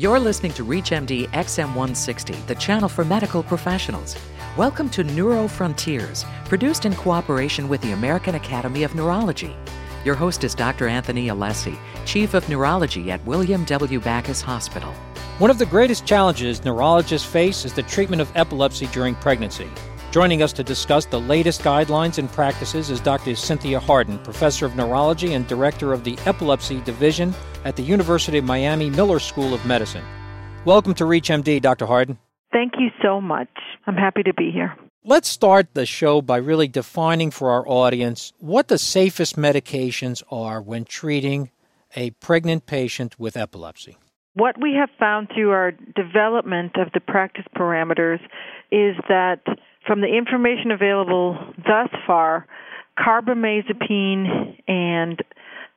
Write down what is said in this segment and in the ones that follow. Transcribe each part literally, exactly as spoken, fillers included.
You're listening to ReachMD X M one sixty, the channel for medical professionals. Welcome to NeuroFrontiers, produced in cooperation with the American Academy of Neurology. Your host is Doctor Anthony Alessi, Chief of Neurology at William W. Backus Hospital. One of the greatest challenges neurologists face is the treatment of epilepsy during pregnancy. Joining us to discuss the latest guidelines and practices is Doctor Cynthia Harden, Professor of Neurology and Director of the Epilepsy Division at the University of Miami Miller School of Medicine. Welcome to ReachMD, Doctor Harden. Thank you so much. I'm happy to be here. Let's start the show by really defining for our audience what the safest medications are when treating a pregnant patient with epilepsy. What we have found through our development of the practice parameters is that from the information available thus far, carbamazepine and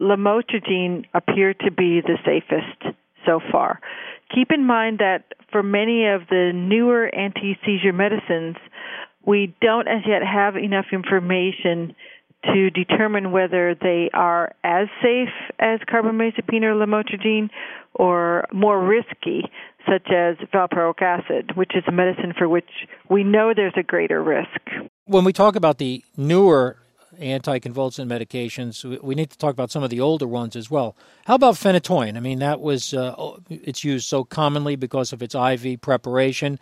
Lamotrigine appear to be the safest so far. Keep in mind that for many of the newer anti-seizure medicines, we don't as yet have enough information to determine whether they are as safe as carbamazepine or Lamotrigine or more risky, such as valproic acid, which is a medicine for which we know there's a greater risk. When we talk about the newer anticonvulsant medications, we need to talk about some of the older ones as well. How about phenytoin? I mean, that was uh, it's used so commonly because of its I V preparation.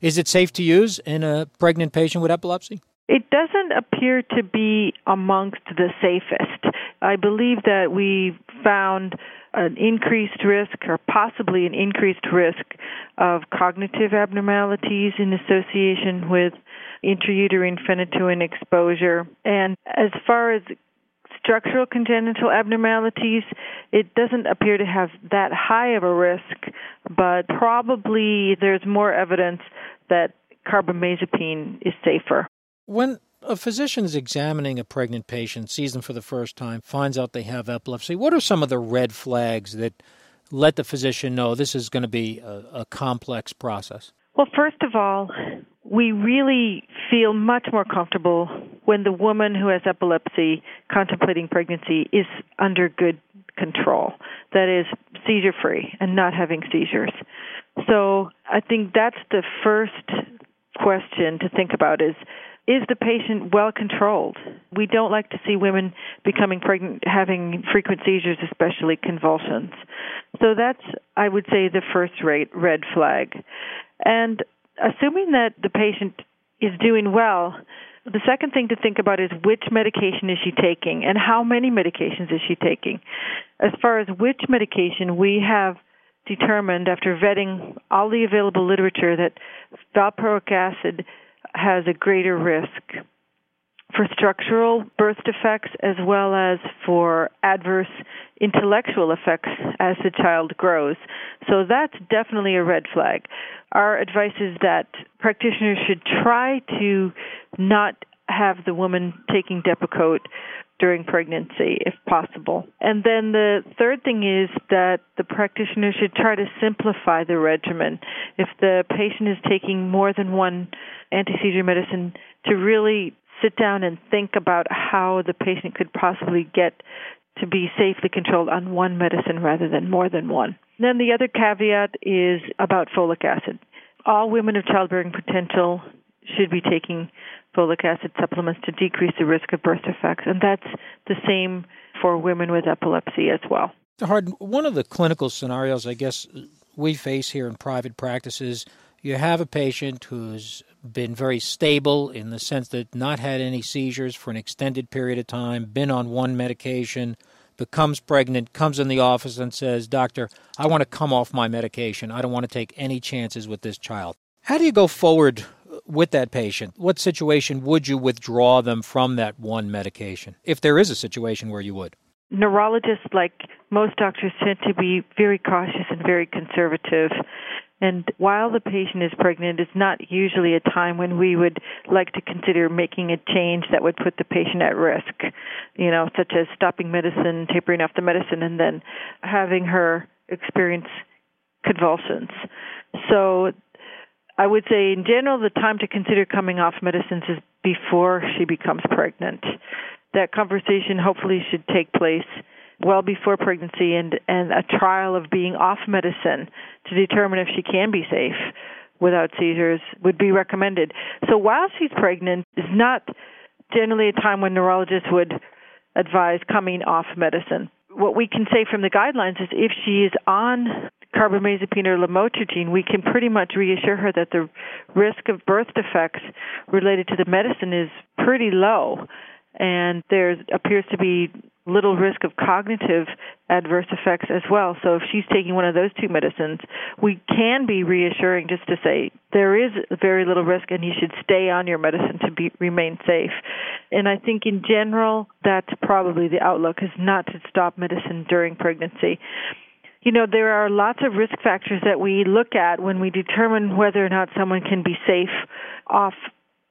Is it safe to use in a pregnant patient with epilepsy? It doesn't appear to be amongst the safest. I believe that we found an increased risk or possibly an increased risk of cognitive abnormalities in association with intrauterine phenytoin exposure. And as far as structural congenital abnormalities, it doesn't appear to have that high of a risk, but probably there's more evidence that carbamazepine is safer. When a physician is examining a pregnant patient, sees them for the first time, finds out they have epilepsy, what are some of the red flags that let the physician know this is going to be a, a complex process? Well, first of all, we really feel much more comfortable when the woman who has epilepsy contemplating pregnancy is under good control, that is, seizure-free and not having seizures. So I think that's the first question to think about is, is the patient well controlled? We don't like to see women becoming pregnant, having frequent seizures, especially convulsions. So that's, I would say, the first red flag. And assuming that the patient is doing well, the second thing to think about is which medication is she taking and how many medications is she taking. As far as which medication, we have determined after vetting all the available literature that valproic acid has a greater risk for structural birth defects as well as for adverse intellectual effects as the child grows. So that's definitely a red flag. Our advice is that practitioners should try to not have the woman taking Depakote during pregnancy, if possible. And then the third thing is that the practitioner should try to simplify the regimen. If the patient is taking more than one anti-seizure medicine, to really sit down and think about how the patient could possibly get to be safely controlled on one medicine rather than more than one. And then the other caveat is about folic acid. All women of childbearing potential should be taking folic acid supplements to decrease the risk of birth defects, and that's the same for women with epilepsy as well. Harden, one of the clinical scenarios I guess we face here in private practices, you have a patient who's been very stable in the sense that not had any seizures for an extended period of time, been on one medication, becomes pregnant, comes in the office and says, "Doctor, I want to come off my medication. I don't want to take any chances with this child." How do you go forward with that patient? What situation would you withdraw them from that one medication, if there is a situation where you would? Neurologists, like most doctors, tend to be very cautious and very conservative. And while the patient is pregnant, it's not usually a time when we would like to consider making a change that would put the patient at risk, you know, such as stopping medicine, tapering off the medicine, and then having her experience convulsions. So I would say, in general, the time to consider coming off medicines is before she becomes pregnant. That conversation hopefully should take place well before pregnancy and, and a trial of being off medicine to determine if she can be safe without seizures would be recommended. So while she's pregnant is not generally a time when neurologists would advise coming off medicine. What we can say from the guidelines is if she is on carbamazepine or lamotrigine, we can pretty much reassure her that the risk of birth defects related to the medicine is pretty low, and there appears to be little risk of cognitive adverse effects as well. So if she's taking one of those two medicines, we can be reassuring just to say there is very little risk and you should stay on your medicine to be, remain safe. And I think in general, that's probably the outlook, is not to stop medicine during pregnancy. You know, there are lots of risk factors that we look at when we determine whether or not someone can be safe off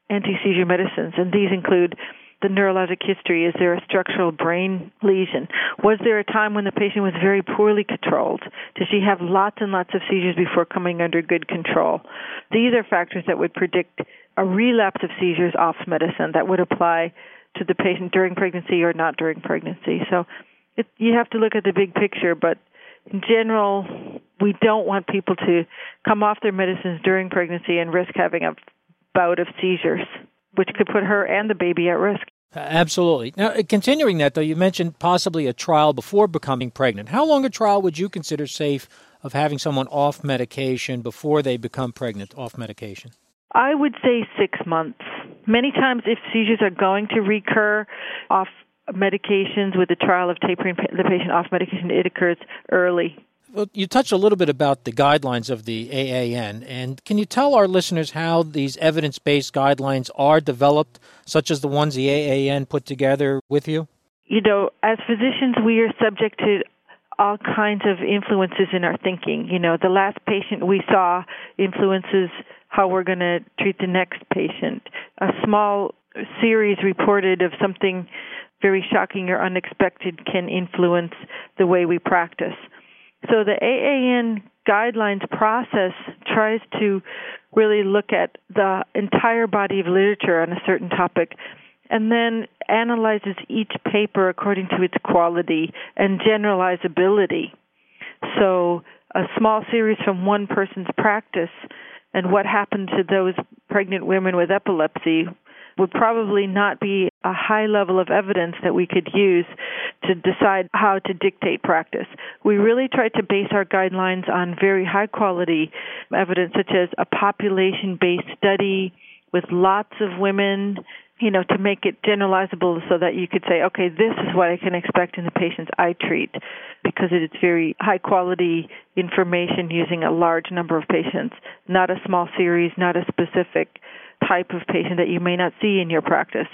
anti-seizure medicines, and these include the neurologic history. Is there a structural brain lesion? Was there a time when the patient was very poorly controlled? Did she have lots and lots of seizures before coming under good control? These are factors that would predict a relapse of seizures off medicine that would apply to the patient during pregnancy or not during pregnancy. So it, you have to look at the big picture, but in general, we don't want people to come off their medicines during pregnancy and risk having a bout of seizures, which could put her and the baby at risk. Absolutely. Now, continuing that, though, you mentioned possibly a trial before becoming pregnant. How long a trial would you consider safe of having someone off medication before they become pregnant, off medication? I would say six months. Many times if seizures are going to recur off medications with the trial of tapering the patient off medication, it occurs early. Well, you touched a little bit about the guidelines of the A A N, and can you tell our listeners how these evidence-based guidelines are developed, such as the ones the A A N put together with you? You know, as physicians, we are subject to all kinds of influences in our thinking. You know, the last patient we saw influences how we're going to treat the next patient. A small series reported of something very shocking or unexpected can influence the way we practice. So the A A N guidelines process tries to really look at the entire body of literature on a certain topic and then analyzes each paper according to its quality and generalizability. So a small series from one person's practice and what happened to those pregnant women with epilepsy would probably not be a high level of evidence that we could use to decide how to dictate practice. We really try to base our guidelines on very high quality evidence, such as a population-based study with lots of women, you know, to make it generalizable so that you could say, okay, this is what I can expect in the patients I treat, because it's very high-quality information using a large number of patients, not a small series, not a specific type of patient that you may not see in your practice.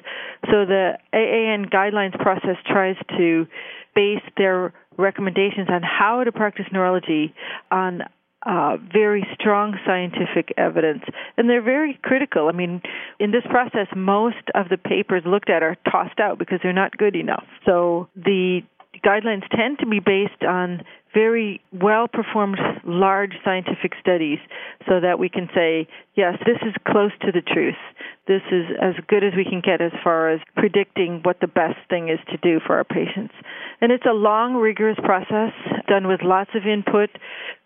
So the A A N guidelines process tries to base their recommendations on how to practice neurology on uh, very strong scientific evidence. And they're very critical. I mean, in this process, most of the papers looked at are tossed out because they're not good enough. So the guidelines tend to be based on very well-performed large scientific studies so that we can say, yes, this is close to the truth. This is as good as we can get as far as predicting what the best thing is to do for our patients. And it's a long, rigorous process done with lots of input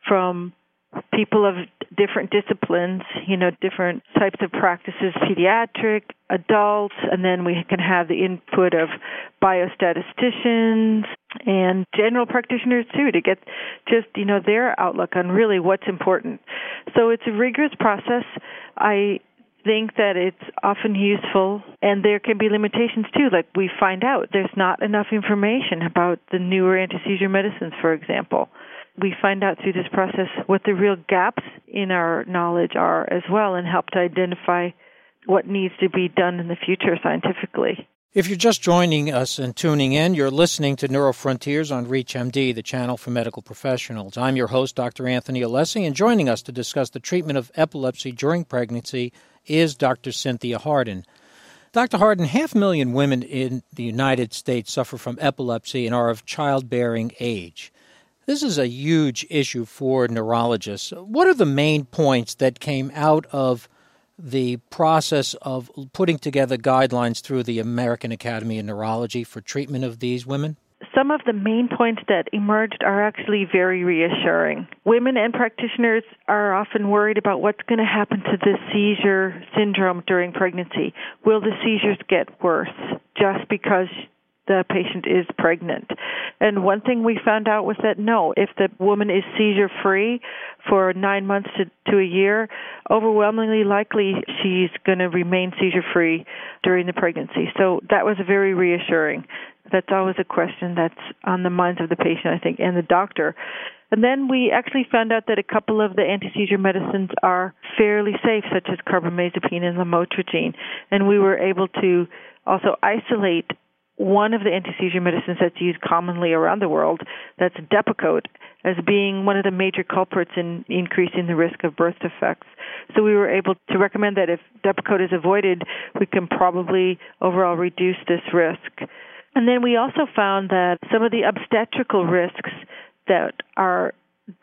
from people of different disciplines, you know, different types of practices, pediatric, adults, and then we can have the input of biostatisticians and general practitioners, too, to get just, you know, their outlook on really what's important. So it's a rigorous process. I think that it's often useful, and there can be limitations, too. Like we find out there's not enough information about the newer anti-seizure medicines, for example. We find out through this process what the real gaps in our knowledge are as well and help to identify what needs to be done in the future scientifically. If you're just joining us and tuning in, you're listening to NeuroFrontiers on ReachMD, the channel for medical professionals. I'm your host, Doctor Anthony Alessi, and joining us to discuss the treatment of epilepsy during pregnancy is Doctor Cynthia Harden. Doctor Harden, half a million women in the United States suffer from epilepsy and are of childbearing age. This is a huge issue for neurologists. What are the main points that came out of the process of putting together guidelines through the American Academy of Neurology for treatment of these women? some of the main points that emerged are actually very reassuring. Women and practitioners are often worried about what's going to happen to the seizure syndrome during pregnancy. Will the seizures get worse just because the patient is pregnant? And one thing we found out was that no, if the woman is seizure-free for nine months to, to a year, overwhelmingly likely she's going to remain seizure-free during the pregnancy. So that was very reassuring. That's always a question that's on the minds of the patient, I think, and the doctor. And then we actually found out that a couple of the anti-seizure medicines are fairly safe, such as carbamazepine and Lamotrigine. And we were able to also isolate one of the anti-seizure medicines that's used commonly around the world, that's Depakote, as being one of the major culprits in increasing the risk of birth defects. So we were able to recommend that if Depakote is avoided, we can probably overall reduce this risk. And then we also found that some of the obstetrical risks that are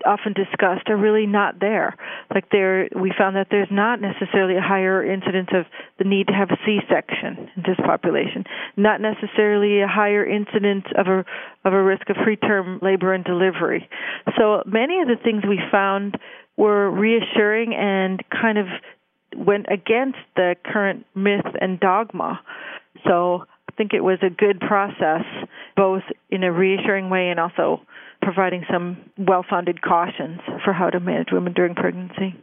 often discussed are really not there. Like there, we found that there's not necessarily a higher incidence of the need to have a C-section in this population, not necessarily a higher incidence of a of a risk of preterm labor and delivery. So many of the things we found were reassuring and kind of went against the current myth and dogma. So I think it was a good process, both in a reassuring way and also providing some well-founded cautions for how to manage women during pregnancy.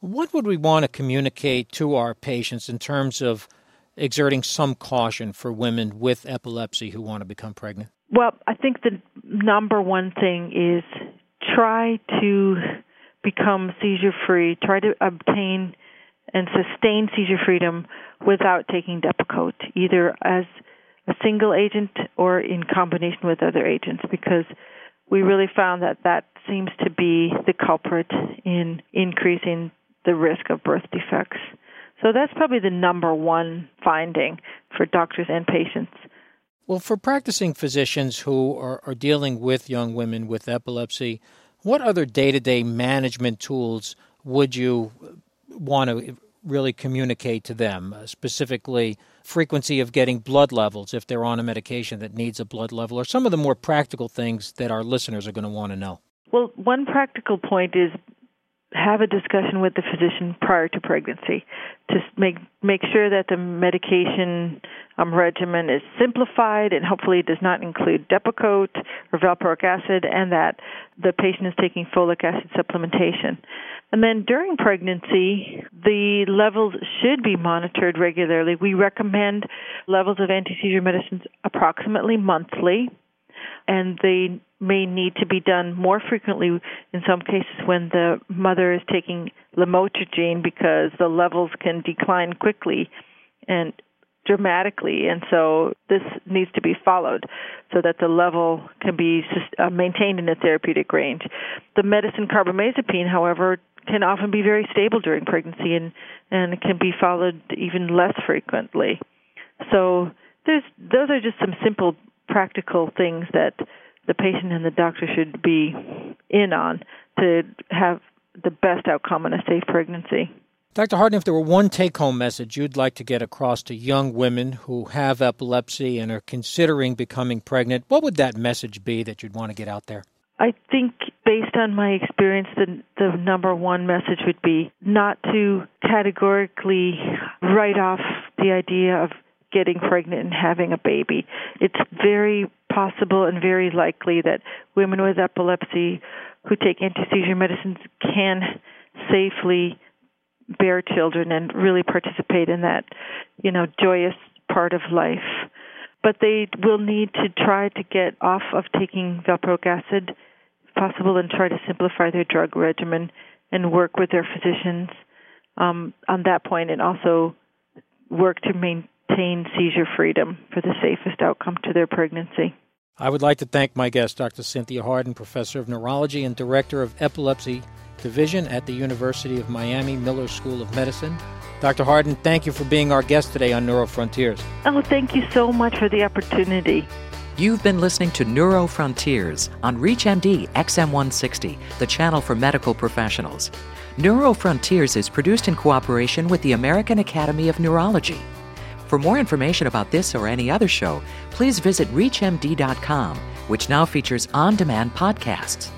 What would we want to communicate to our patients in terms of exerting some caution for women with epilepsy who want to become pregnant? Well, I think the number one thing is try to become seizure-free, try to obtain and sustain seizure freedom without taking Depakote, either as a single agent or in combination with other agents, because we really found that that seems to be the culprit in increasing the risk of birth defects. So that's probably the number one finding for doctors and patients. Well, for practicing physicians who are, are dealing with young women with epilepsy, what other day-to-day management tools would you want to really communicate to them, specifically frequency of getting blood levels if they're on a medication that needs a blood level, or some of the more practical things that our listeners are going to want to know? Well, one practical point is have a discussion with the physician prior to pregnancy to make make sure that the medication um, regimen is simplified and hopefully does not include Depakote or valproic acid, and that the patient is taking folic acid supplementation. And then during pregnancy, the levels should be monitored regularly. We recommend levels of anti-seizure medicines approximately monthly, and they may need to be done more frequently in some cases when the mother is taking Lamotrigine, because the levels can decline quickly and dramatically, and so this needs to be followed so that the level can be maintained in a therapeutic range. The medicine carbamazepine, however, can often be very stable during pregnancy and, and can be followed even less frequently. So there's those are just some simple practical things that the patient and the doctor should be in on to have the best outcome in a safe pregnancy. Doctor Harden, if there were one take-home message you'd like to get across to young women who have epilepsy and are considering becoming pregnant, what would that message be that you'd want to get out there? I think based on my experience, the, the number one message would be not to categorically write off the idea of getting pregnant and having a baby. It's very possible and very likely that women with epilepsy who take anti-seizure medicines can safely bear children and really participate in that, you know, joyous part of life. But they will need to try to get off of taking valproic acid, if possible, and try to simplify their drug regimen and work with their physicians um, on that point, and also work to maintain seizure freedom for the safest outcome to their pregnancy. I would like to thank my guest, Doctor Cynthia Harden, Professor of Neurology and Director of Epilepsy Division at the University of Miami Miller School of Medicine. Doctor Harden, thank you for being our guest today on NeuroFrontiers. Oh, thank you so much for the opportunity. You've been listening to NeuroFrontiers on ReachMD X M one sixty, the channel for medical professionals. NeuroFrontiers is produced in cooperation with the American Academy of Neurology. For more information about this or any other show, please visit reach M D dot com, which now features on-demand podcasts.